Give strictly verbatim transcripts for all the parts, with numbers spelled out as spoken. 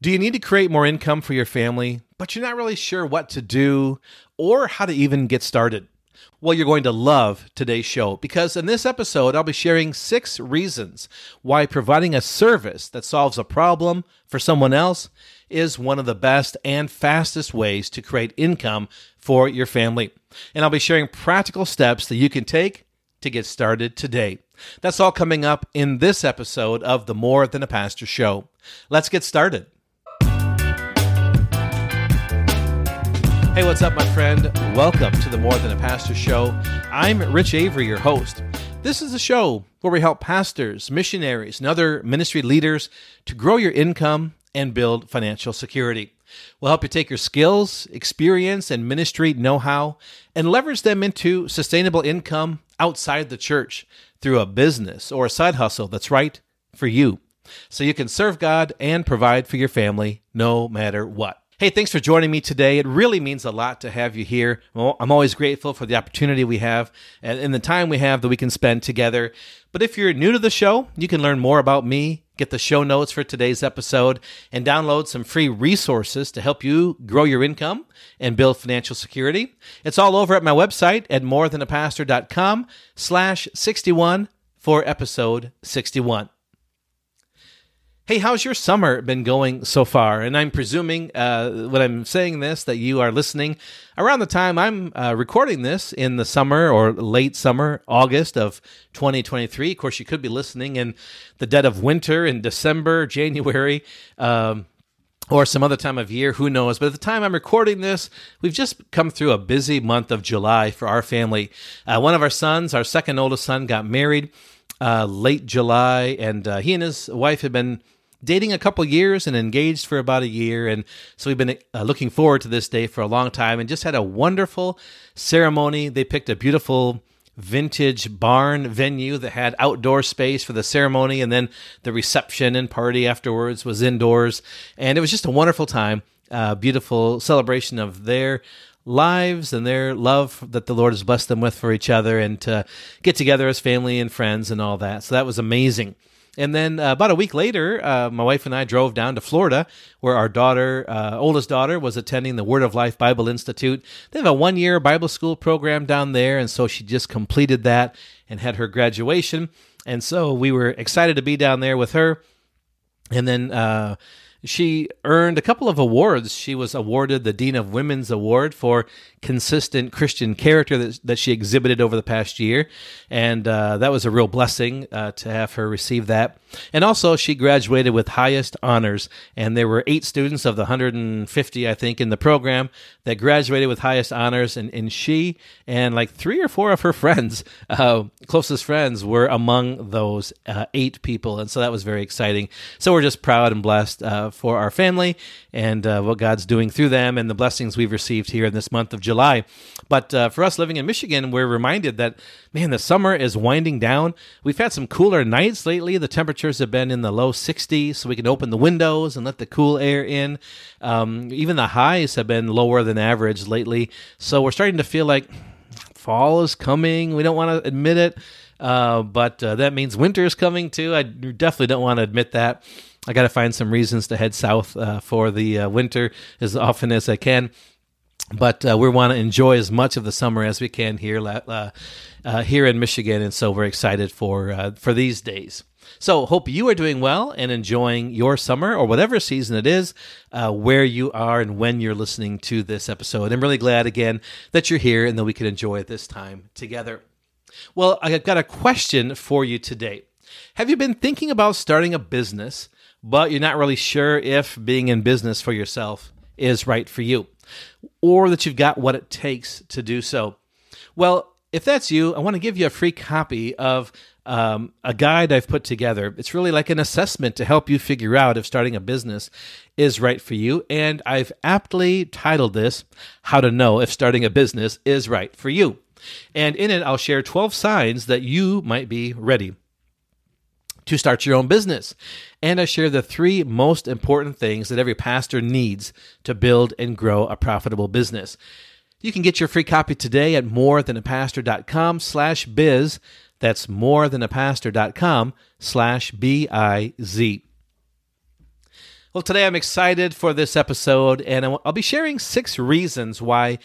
Do you need to create more income for your family, but you're not really sure what to do or how to even get started? Well, you're going to love today's show because in this episode, I'll be sharing six reasons why providing a service that solves a problem for someone else is one of the best and fastest ways to create income for your family. And I'll be sharing practical steps that you can take to get started today. That's all coming up in this episode of the More Than a Pastor Show. Let's get started. Hey, what's up, my friend? Welcome to the More Than a Pastor Show. I'm Rich Avery, your host. This is a show where we help pastors, missionaries, and other ministry leaders to grow your income and build financial security. We'll help you take your skills, experience, and ministry know-how and leverage them into sustainable income outside the church through a business or a side hustle that's right for you, so you can serve God and provide for your family no matter what. Hey, thanks for joining me today. It really means a lot to have you here. I'm always grateful for the opportunity we have and the time we have that we can spend together. But if you're new to the show, you can learn more about me, get the show notes for today's episode, and download some free resources to help you grow your income and build financial security. It's all over at my website at morethanapastor.com slash 61 for episode sixty-one. Hey, how's your summer been going so far? And I'm presuming uh, when I'm saying this that you are listening around the time I'm uh, recording this in the summer or late summer, August of twenty twenty-three. Of course, you could be listening in the dead of winter in December, January, um, or some other time of year, who knows. But at the time I'm recording this, we've just come through a busy month of July for our family. Uh, one of our sons, our second oldest son, got married uh, late July, and uh, he and his wife had been dating a couple years and engaged for about a year. And so we've been uh, looking forward to this day for a long time and just had a wonderful ceremony. They picked a beautiful vintage barn venue that had outdoor space for the ceremony. And then the reception and party afterwards was indoors. And it was just a wonderful time, uh, beautiful celebration of their lives and their love that the Lord has blessed them with for each other and to get together as family and friends and all that. So that was amazing. And then uh, about a week later, uh, my wife and I drove down to Florida, where our daughter, uh, oldest daughter, was attending the Word of Life Bible Institute. They have a one-year Bible school program down there, and so she just completed that and had her graduation. And so we were excited to be down there with her. And then uh, she earned a couple of awards. She was awarded the Dean of Women's Award for consistent Christian character that, that she exhibited over the past year, and uh, that was a real blessing uh, to have her receive that. And also, she graduated with highest honors, and there were eight students of the one hundred fifty, I think, in the program that graduated with highest honors, and, and she and like three or four of her friends, uh, closest friends, were among those uh, eight people, and so that was very exciting. So we're just proud and blessed uh, for our family and uh, what God's doing through them and the blessings we've received here in this month of July. July. But uh, for us living in Michigan, we're reminded that, man, the summer is winding down. We've had some cooler nights lately. The temperatures have been in the low sixties, so we can open the windows and let the cool air in. Um, even the highs have been lower than average lately. So we're starting to feel like fall is coming. We don't want to admit it, uh, but uh, that means winter is coming too. I definitely don't want to admit that. I got to find some reasons to head south uh, for the uh, winter as often as I can. But uh, we want to enjoy as much of the summer as we can here uh, uh, here in Michigan, and so we're excited for uh, for these days. So hope you are doing well and enjoying your summer or whatever season it is, uh, where you are and when you're listening to this episode. I'm really glad, again, that you're here and that we can enjoy this time together. Well, I've got a question for you today. Have you been thinking about starting a business, but you're not really sure if being in business for yourself is right for you, or that you've got what it takes to do so? Well, if that's you, I want to give you a free copy of um, a guide I've put together. It's really like an assessment to help you figure out if starting a business is right for you, and I've aptly titled this, How to Know If Starting a Business is Right for You. And in it, I'll share twelve signs that you might be ready to start your own business. And I share the three most important things that every pastor needs to build and grow a profitable business. You can get your free copy today at morethanapastor.com slash biz. That's morethanapastor.com slash B-I-Z. Well, today I'm excited for this episode, and I'll be sharing six reasons why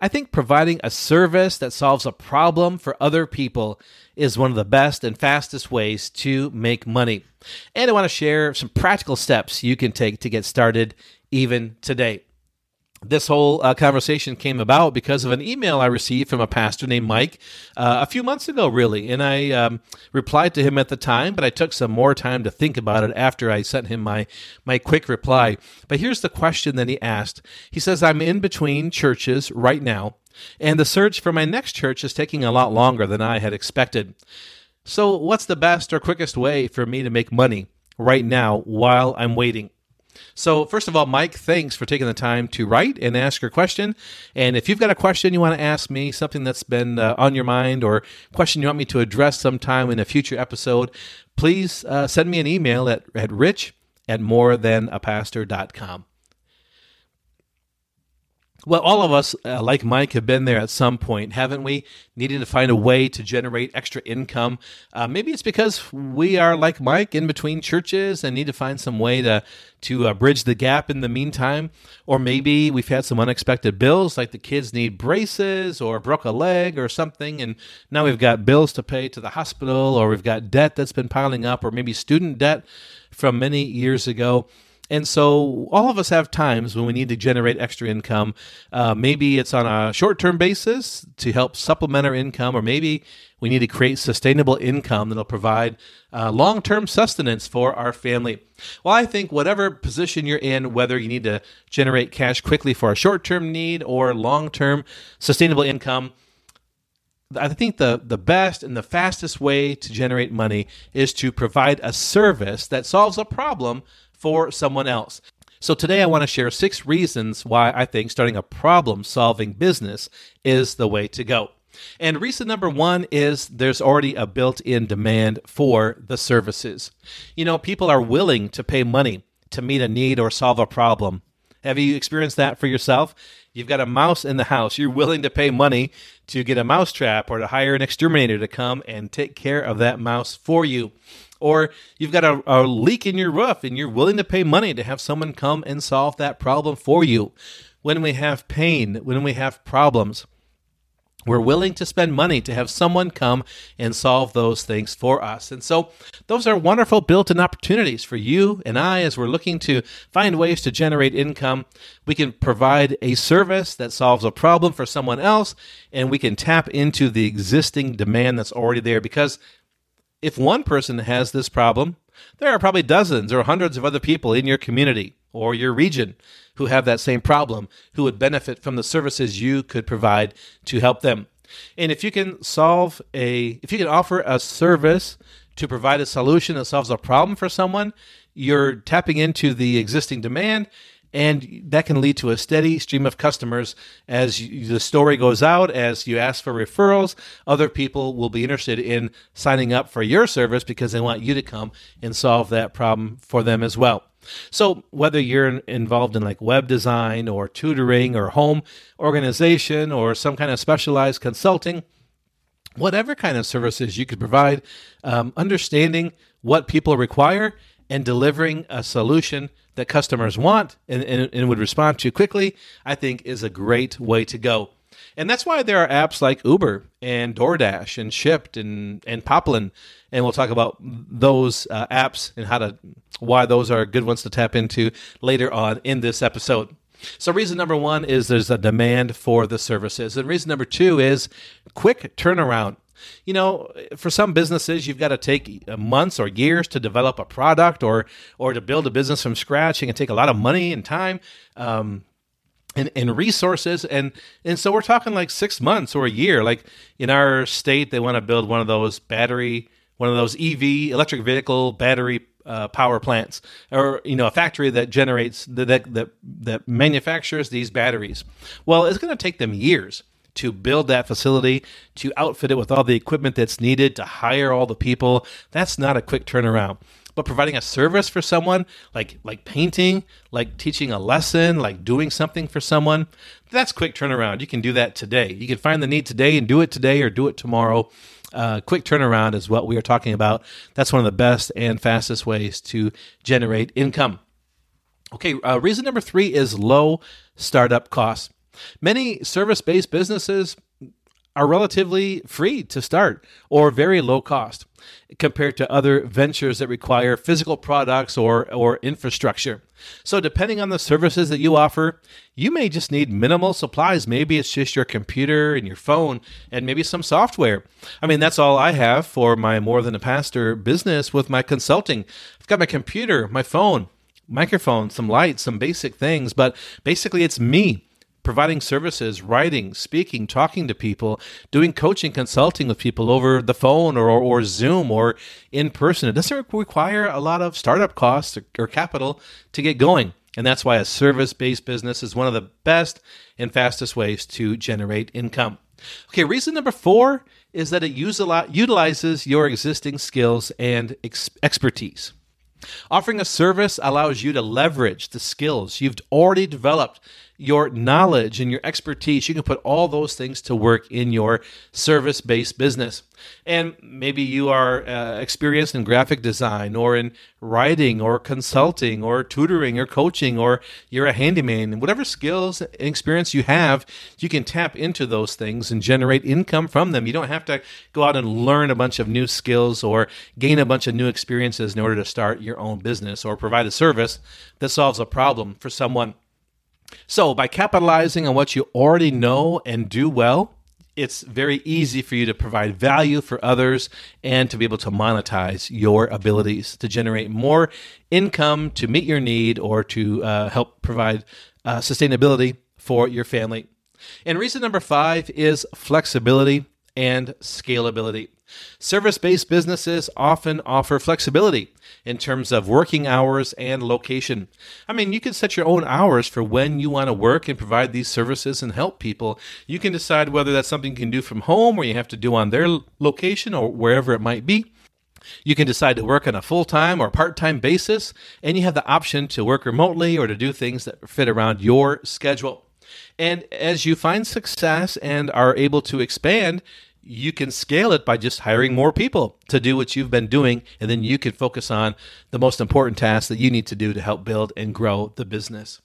I think providing a service that solves a problem for other people is one of the best and fastest ways to make money. And I want to share some practical steps you can take to get started even today. This whole uh, conversation came about because of an email I received from a pastor named Mike uh, a few months ago, really. And I um, replied to him at the time, but I took some more time to think about it after I sent him my, my quick reply. But here's the question that he asked. He says, I'm in between churches right now, and the search for my next church is taking a lot longer than I had expected. So what's the best or quickest way for me to make money right now while I'm waiting? So first of all, Mike, thanks for taking the time to write and ask your question. And if you've got a question you want to ask me, something that's been uh, on your mind or question you want me to address sometime in a future episode, please uh, send me an email at, at rich at more than a pastor dot com. Well, all of us, uh, like Mike, have been there at some point, haven't we? Needing to find a way to generate extra income. Uh, maybe it's because we are, like Mike, in between churches and need to find some way to, to uh, bridge the gap in the meantime. Or maybe we've had some unexpected bills, like the kids need braces or broke a leg or something, and now we've got bills to pay to the hospital, or we've got debt that's been piling up, or maybe student debt from many years ago. And so all of us have times when we need to generate extra income. Uh, maybe it's on a short-term basis to help supplement our income, or maybe we need to create sustainable income that'll provide uh, long-term sustenance for our family. Well, I think whatever position you're in, whether you need to generate cash quickly for a short-term need or long-term sustainable income, I think the, the best and the fastest way to generate money is to provide a service that solves a problem for someone else. So today I want to share six reasons why I think starting a problem-solving business is the way to go. And reason number one is there's already a built-in demand for the services. You know, people are willing to pay money to meet a need or solve a problem. Have you experienced that for yourself? You've got a mouse in the house. You're willing to pay money to get a mouse trap or to hire an exterminator to come and take care of that mouse for you. Or you've got a, a leak in your roof and you're willing to pay money to have someone come and solve that problem for you. When we have pain, when we have problems, we're willing to spend money to have someone come and solve those things for us. And so those are wonderful built-in opportunities for you and I as we're looking to find ways to generate income. We can provide a service that solves a problem for someone else, and we can tap into the existing demand that's already there, because if one person has this problem, there are probably dozens or hundreds of other people in your community or your region who have that same problem, who would benefit from the services you could provide to help them. And if you can solve a, if you can offer a service to provide a solution that solves a problem for someone, you're tapping into the existing demand, and that can lead to a steady stream of customers as you, the story goes out, as you ask for referrals. Other people will be interested in signing up for your service because they want you to come and solve that problem for them as well. So whether you're involved in like web design or tutoring or home organization or some kind of specialized consulting, whatever kind of services you could provide, um, understanding what people require and delivering a solution that customers want and, and, and would respond to quickly, I think is a great way to go. And that's why there are apps like Uber and DoorDash and Shipt and, and Poplin, and we'll talk about those uh, apps and how to why those are good ones to tap into later on in this episode. So reason number one is there's a demand for the services. And reason number two is quick turnaround. You know, for some businesses, you've got to take months or years to develop a product or or to build a business from scratch. It can take a lot of money and time um, and, and resources. And, and so we're talking like six months or a year. Like in our state, they want to build one of those battery, one of those E V, electric vehicle battery Uh, power plants, or you know, a factory that generates that that that manufactures these batteries. Well, it's going to take them years to build that facility, to outfit it with all the equipment that's needed, to hire all the people. That's not a quick turnaround. But providing a service for someone, like like painting, like teaching a lesson, like doing something for someone, that's quick turnaround. You can do that today. You can find the need today and do it today, or do it tomorrow. Uh, quick turnaround is what we are talking about. That's one of the best and fastest ways to generate income. Okay, uh, reason number three is low startup costs. Many service-based businesses are relatively free to start or very low cost compared to other ventures that require physical products or, or infrastructure. So depending on the services that you offer, you may just need minimal supplies. Maybe it's just your computer and your phone and maybe some software. I mean, that's all I have for my More Than a Pastor business with my consulting. I've got my computer, my phone, microphone, some lights, some basic things, but basically it's me. Providing services, writing, speaking, talking to people, doing coaching, consulting with people over the phone or, or, or Zoom or in person. It doesn't require a lot of startup costs or, or capital to get going. And that's why a service-based business is one of the best and fastest ways to generate income. Okay, reason number four is that it use a lot, utilizes your existing skills and ex- expertise. Offering a service allows you to leverage the skills you've already developed, your knowledge and your expertise. You can put all those things to work in your service-based business. And maybe you are uh, experienced in graphic design or in writing or consulting or tutoring or coaching, or you're a handyman. And whatever skills and experience you have, you can tap into those things and generate income from them. You don't have to go out and learn a bunch of new skills or gain a bunch of new experiences in order to start your own business or provide a service that solves a problem for someone. So by capitalizing on what you already know and do well, it's very easy for you to provide value for others and to be able to monetize your abilities to generate more income, to meet your need, or to uh, help provide uh, sustainability for your family. And reason number five is flexibility and scalability. Service-based businesses often offer flexibility in terms of working hours and location. I mean, you can set your own hours for when you want to work and provide these services and help people. You can decide whether that's something you can do from home or you have to do on their location or wherever it might be. You can decide to work on a full-time or part-time basis, and you have the option to work remotely or to do things that fit around your schedule. And as you find success and are able to expand, you can scale it by just hiring more people to do what you've been doing, and then you can focus on the most important tasks that you need to do to help build and grow the business.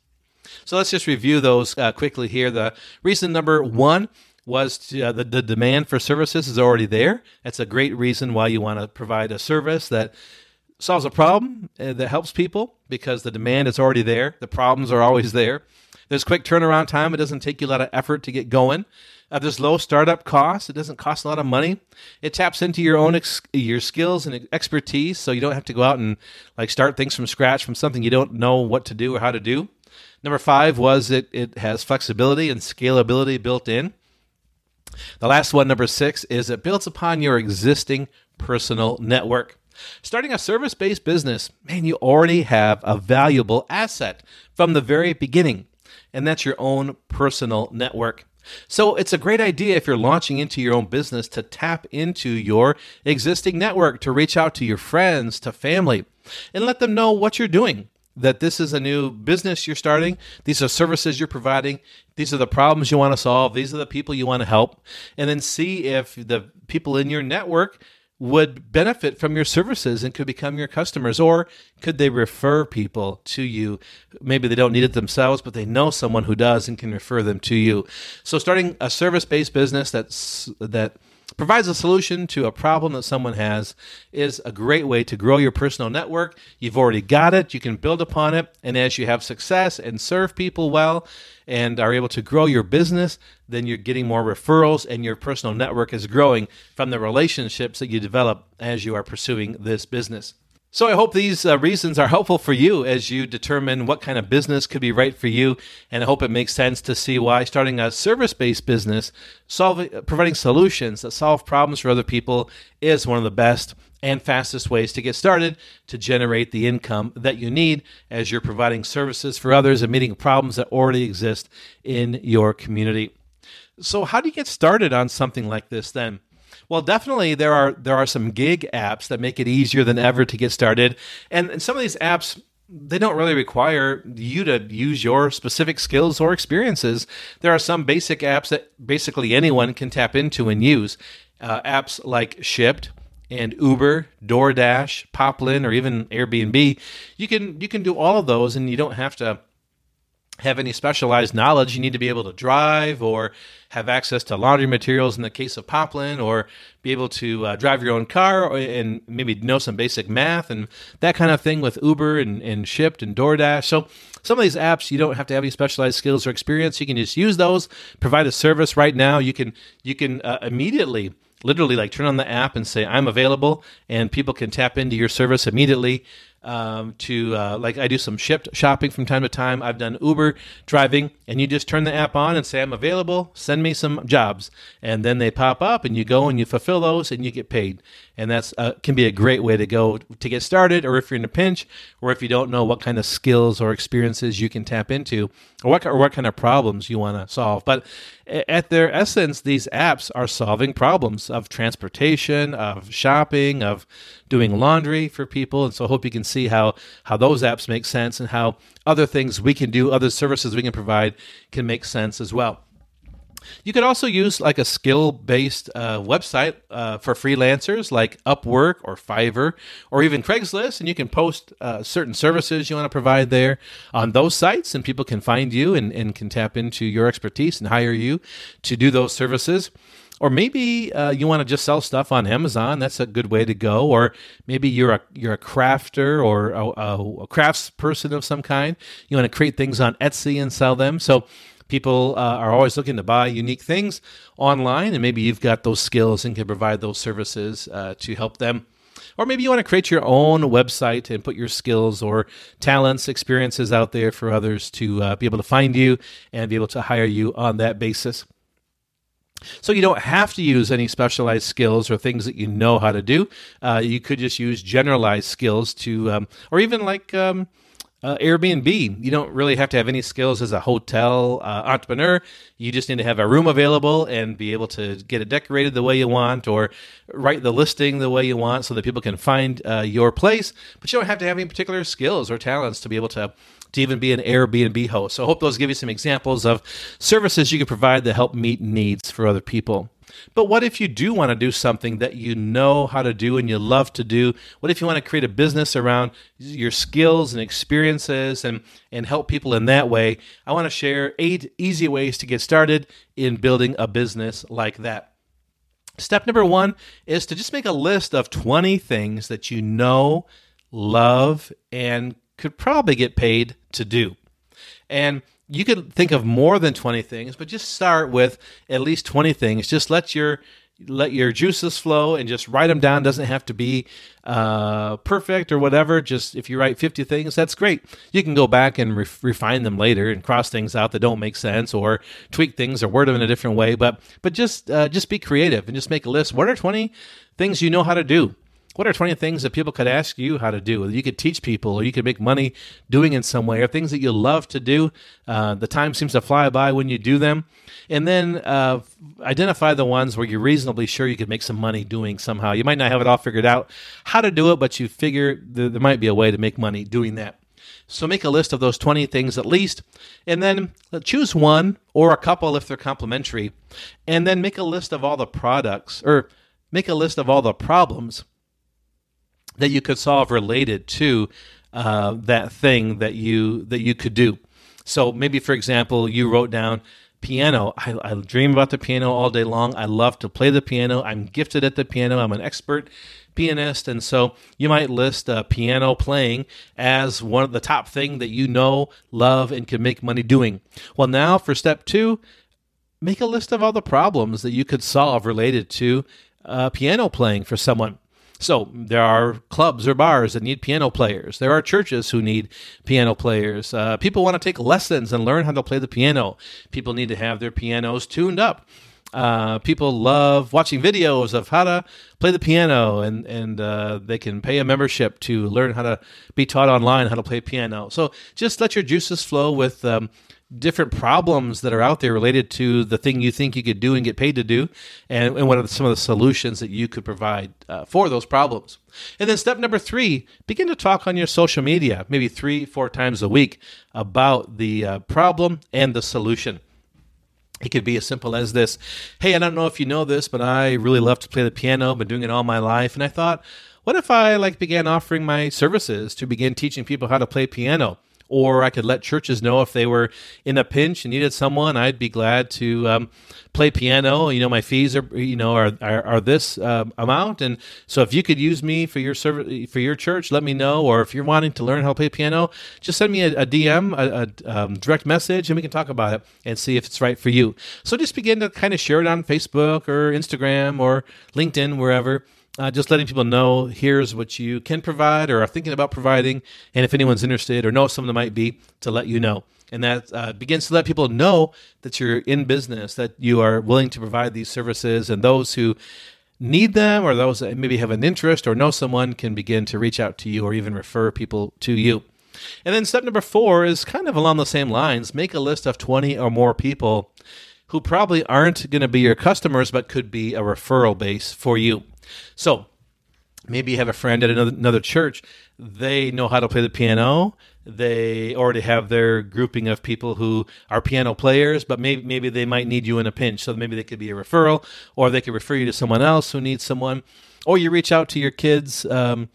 So let's just review those uh, quickly here. The reason number one was to, uh, the, the demand for services is already there. That's a great reason why you want to provide a service that solves a problem uh, that helps people, because the demand is already there. The problems are always there. There's quick turnaround time. It doesn't take you a lot of effort to get going. Uh, there's low startup costs. It doesn't cost a lot of money. It taps into your own ex- your skills and expertise, so you don't have to go out and like start things from scratch from something you don't know what to do or how to do. Number five was it it has flexibility and scalability built in. The last one, number six, is it builds upon your existing personal network. Starting a service-based business, man, you already have a valuable asset from the very beginning, and that's your own personal network. So it's a great idea if you're launching into your own business to tap into your existing network, to reach out to your friends, to family, and let them know what you're doing, that this is a new business you're starting, these are services you're providing, these are the problems you want to solve, these are the people you want to help, and then see if the people in your network would benefit from your services and could become your customers, or could they refer people to you? Maybe they don't need it themselves, but they know someone who does and can refer them to you. So starting a service-based business that's, that provides a solution to a problem that someone has is a great way to grow your personal network. You've already got it. You can build upon it. And as you have success and serve people well and are able to grow your business, then you're getting more referrals and your personal network is growing from the relationships that you develop as you are pursuing this business. So I hope these uh, reasons are helpful for you as you determine what kind of business could be right for you, and I hope it makes sense to see why starting a service-based business, solving, providing solutions that solve problems for other people, is one of the best and fastest ways to get started to generate the income that you need as you're providing services for others and meeting problems that already exist in your community. So how do you get started on something like this then? Well, definitely there are there are some gig apps that make it easier than ever to get started. And, and some of these apps, they don't really require you to use your specific skills or experiences. There are some basic apps that basically anyone can tap into and use. Uh, apps like Shipt, and Uber, DoorDash, Poplin, or even Airbnb. You can you can do all of those, and you don't have to have any specialized knowledge. You need to be able to drive or have access to laundry materials in the case of Poplin, or be able to uh, drive your own car, or, and maybe know some basic math and that kind of thing with Uber and, and Shipt and DoorDash. So some of these apps, you don't have to have any specialized skills or experience. You can just use those, provide a service right now. You can, you can uh, immediately, literally like turn on the app and say, I'm available, and people can tap into your service immediately. Um, to uh, like I do some Shipt shopping from time to time. I've done Uber driving, and you just turn the app on and say, I'm available, send me some jobs. And then they pop up, and you go and you fulfill those, and you get paid. And that's uh, can be a great way to go to get started, or if you're in a pinch, or if you don't know what kind of skills or experiences you can tap into, or what, or what kind of problems you want to solve. But at their essence, these apps are solving problems of transportation, of shopping, of doing laundry for people. And so I hope you can see how, how those apps make sense, and how other things we can do, other services we can provide can make sense as well. You could also use like a skill-based uh, website uh, for freelancers like Upwork or Fiverr or even Craigslist, and you can post uh, certain services you want to provide there on those sites, and people can find you and, and can tap into your expertise and hire you to do those services. Or maybe uh, you want to just sell stuff on Amazon. That's a good way to go. Or maybe you're a you're a crafter or a, a crafts person of some kind. You want to create things on Etsy and sell them. So people uh, are always looking to buy unique things online, and maybe you've got those skills and can provide those services uh, to help them. Or maybe you want to create your own website and put your skills or talents, experiences out there for others to uh, be able to find you and be able to hire you on that basis. So you don't have to use any specialized skills or things that you know how to do. Uh, you could just use generalized skills to, um, or even like um, uh, Airbnb. You don't really have to have any skills as a hotel uh, entrepreneur. You just need to have a room available and be able to get it decorated the way you want, or write the listing the way you want so that people can find uh, your place. But you don't have to have any particular skills or talents to be able to to even be an Airbnb host. So I hope those give you some examples of services you can provide that help meet needs for other people. But what if you do want to do something that you know how to do and you love to do? What if you want to create a business around your skills and experiences and, and help people in that way? I want to share eight easy ways to get started in building a business like that. Step number one is to just make a list of twenty things that you know, love, and could probably get paid to do. And you could think of more than twenty things, but just start with at least twenty things. Just let your let your juices flow and just write them down. Doesn't have to be uh, perfect or whatever. Just if you write fifty things, that's great. You can go back and re- refine them later and cross things out that don't make sense, or tweak things or word them in a different way. But but just uh, just be creative and just make a list. What are twenty things you know how to do? What are twenty things that people could ask you how to do, that you could teach people, or you could make money doing in some way, or things that you love to do? Uh, the time seems to fly by when you do them. And then uh, identify the ones where you're reasonably sure you could make some money doing somehow. You might not have it all figured out how to do it, but you figure th- there might be a way to make money doing that. So make a list of those twenty things at least, and then choose one or a couple if they're complementary, and then make a list of all the products, or make a list of all the problems that you could solve related to uh, that thing that you that you could do. So maybe, for example, you wrote down piano. I, I dream about the piano all day long. I love to play the piano. I'm gifted at the piano. I'm an expert pianist. And so you might list uh, piano playing as one of the top thing that you know, love, and can make money doing. Well, now for step two, make a list of all the problems that you could solve related to uh, piano playing for someone. So there are clubs or bars that need piano players. There are churches who need piano players. Uh, people want to take lessons and learn how to play the piano. People need to have their pianos tuned up. Uh, people love watching videos of how to play the piano, and, and uh, they can pay a membership to learn how to be taught online how to play piano. So just let your juices flow with um, different problems that are out there related to the thing you think you could do and get paid to do, and, and what are some of the solutions that you could provide uh, for those problems. And then step number three, begin to talk on your social media, maybe three, four times a week, about the uh, problem and the solution. It could be as simple as this. Hey, I don't know if you know this, but I really love to play the piano. I've been doing it all my life. And I thought, what if I like began offering my services to begin teaching people how to play piano? Or I could let churches know if they were in a pinch and needed someone, I'd be glad to um, play piano. You know, my fees are, you know, are are, are this uh, amount, and so if you could use me for your service for your church, let me know. Or if you're wanting to learn how to play piano, just send me a, a D M, a, a um, direct message, and we can talk about it and see if it's right for you. So just begin to kind of share it on Facebook or Instagram or LinkedIn, wherever. Uh, just letting people know, here's what you can provide or are thinking about providing, and if anyone's interested or know someone that might be, to let you know. And that uh, begins to let people know that you're in business, that you are willing to provide these services, and those who need them or those that maybe have an interest or know someone can begin to reach out to you or even refer people to you. And then step number four is kind of along the same lines. Make a list of twenty or more people who probably aren't going to be your customers but could be a referral base for you. So maybe you have a friend at another, another church. They know how to play the piano. They already have their grouping of people who are piano players, but maybe maybe they might need you in a pinch. So maybe they could be a referral, or they could refer you to someone else who needs someone. Or you reach out to your kids' um,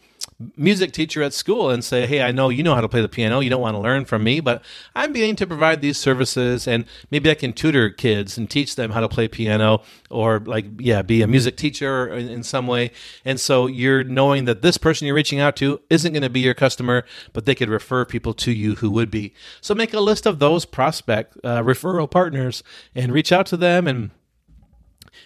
music teacher at school and say, hey, I know you know how to play the piano. You don't want to learn from me, but I'm beginning to provide these services, and maybe I can tutor kids and teach them how to play piano, or like, yeah, be a music teacher in, in some way. And so you're knowing that this person you're reaching out to isn't going to be your customer, but they could refer people to you who would be. So make a list of those prospect uh, referral partners and reach out to them. And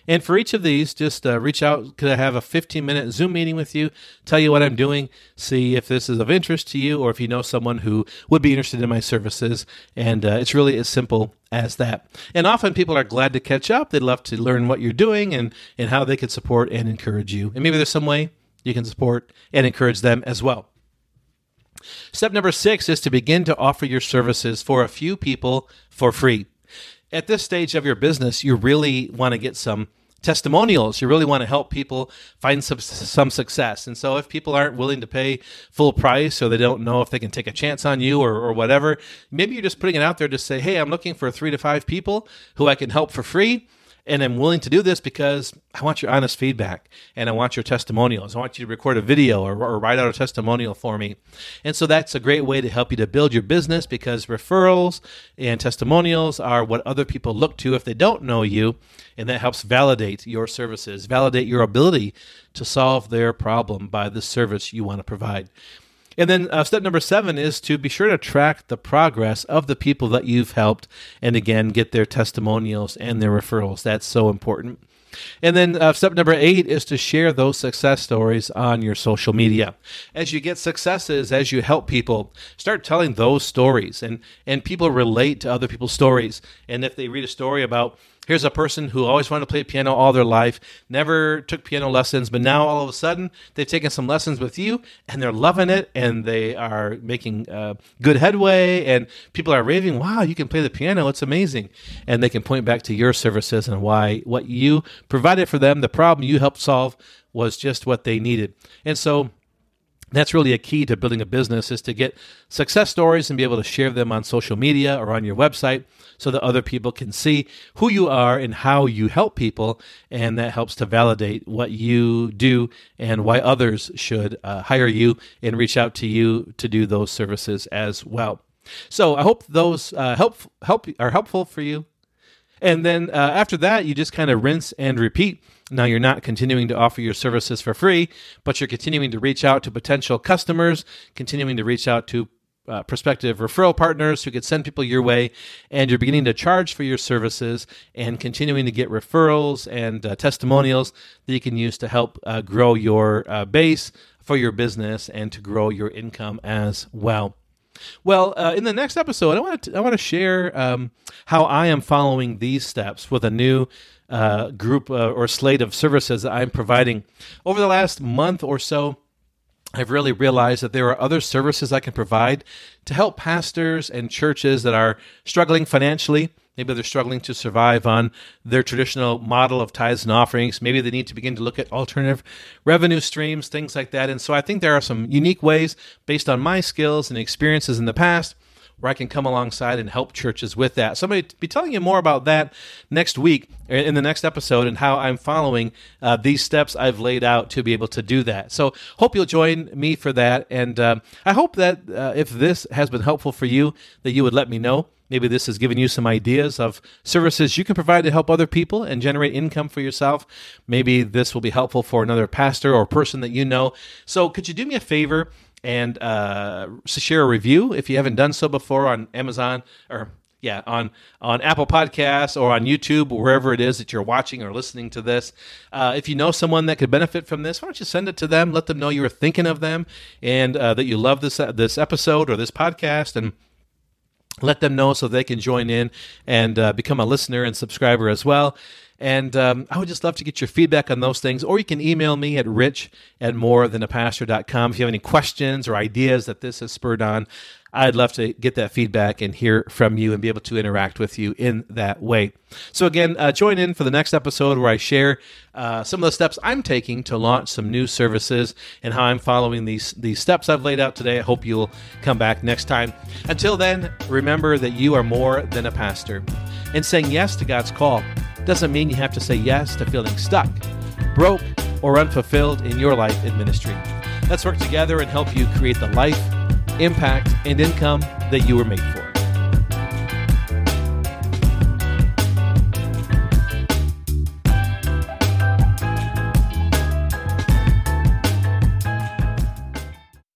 And for each of these, just uh, reach out. Could I have a fifteen-minute Zoom meeting with you, tell you what I'm doing, see if this is of interest to you or if you know someone who would be interested in my services. And uh, it's really as simple as that. And often people are glad to catch up. They'd love to learn what you're doing and, and how they could support and encourage you. And maybe there's some way you can support and encourage them as well. Step number six is to begin to offer your services for a few people for free. At this stage of your business, you really want to get some testimonials. You really want to help people find some, some success. And so if people aren't willing to pay full price, or they don't know if they can take a chance on you or, or whatever, maybe you're just putting it out there to say, hey, I'm looking for three to five people who I can help for free. And I'm willing to do this because I want your honest feedback, and I want your testimonials. I want you to record a video or, or write out a testimonial for me. And so that's a great way to help you to build your business, because referrals and testimonials are what other people look to if they don't know you. And that helps validate your services, validate your ability to solve their problem by the service you want to provide. And then uh, step number seven is to be sure to track the progress of the people that you've helped, and again, get their testimonials and their referrals. That's so important. And then uh, step number eight is to share those success stories on your social media. As you get successes, as you help people, start telling those stories. And, and people relate to other people's stories. And if they read a story about, here's a person who always wanted to play piano all their life, never took piano lessons, but now all of a sudden they've taken some lessons with you, and they're loving it, and they are making uh, good headway, and people are raving, wow, you can play the piano, it's amazing. And they can point back to your services and why what you provided for them, the problem you helped solve, was just what they needed. And so that's really a key to building a business, is to get success stories and be able to share them on social media or on your website so that other people can see who you are and how you help people. And that helps to validate what you do and why others should uh, hire you and reach out to you to do those services as well. So I hope those uh, help, help are helpful for you. And then uh, after that, you just kind of rinse and repeat. Now, you're not continuing to offer your services for free, but you're continuing to reach out to potential customers, continuing to reach out to uh, prospective referral partners who could send people your way, and you're beginning to charge for your services and continuing to get referrals and uh, testimonials that you can use to help uh, grow your uh, base for your business and to grow your income as well. Well, uh, in the next episode, I want to I want to share um, how I am following these steps with a new uh, group uh, or slate of services that I'm providing. Over the last month or so, I've really realized that there are other services I can provide to help pastors and churches that are struggling financially. Maybe they're struggling to survive on their traditional model of tithes and offerings. Maybe they need to begin to look at alternative revenue streams, things like that. And so I think there are some unique ways, based on my skills and experiences in the past, where I can come alongside and help churches with that. So I'm going to be telling you more about that next week in the next episode and how I'm following uh, these steps I've laid out to be able to do that. So hope you'll join me for that. And um, I hope that uh, if this has been helpful for you, that you would let me know. Maybe this has given you some ideas of services you can provide to help other people and generate income for yourself. Maybe this will be helpful for another pastor or person that you know. So could you do me a favor and uh, share a review if you haven't done so before on Amazon or yeah, on, on Apple Podcasts or on YouTube, or wherever it is that you're watching or listening to this. Uh, if you know someone that could benefit from this, why don't you send it to them? Let them know you were thinking of them and uh, that you love this uh, this episode or this podcast, and let them know so they can join in and uh, become a listener and subscriber as well. And um, I would just love to get your feedback on those things. Or you can email me at rich at more than a pastor dot com. If you have any questions or ideas that this has spurred on, I'd love to get that feedback and hear from you and be able to interact with you in that way. So again, uh, join in for the next episode where I share uh, some of the steps I'm taking to launch some new services and how I'm following these, these steps I've laid out today. I hope you'll come back next time. Until then, remember that you are more than a pastor. And saying yes to God's call doesn't mean you have to say yes to feeling stuck, broke, or unfulfilled in your life and ministry. Let's work together and help you create the life, impact, and income that you were made for.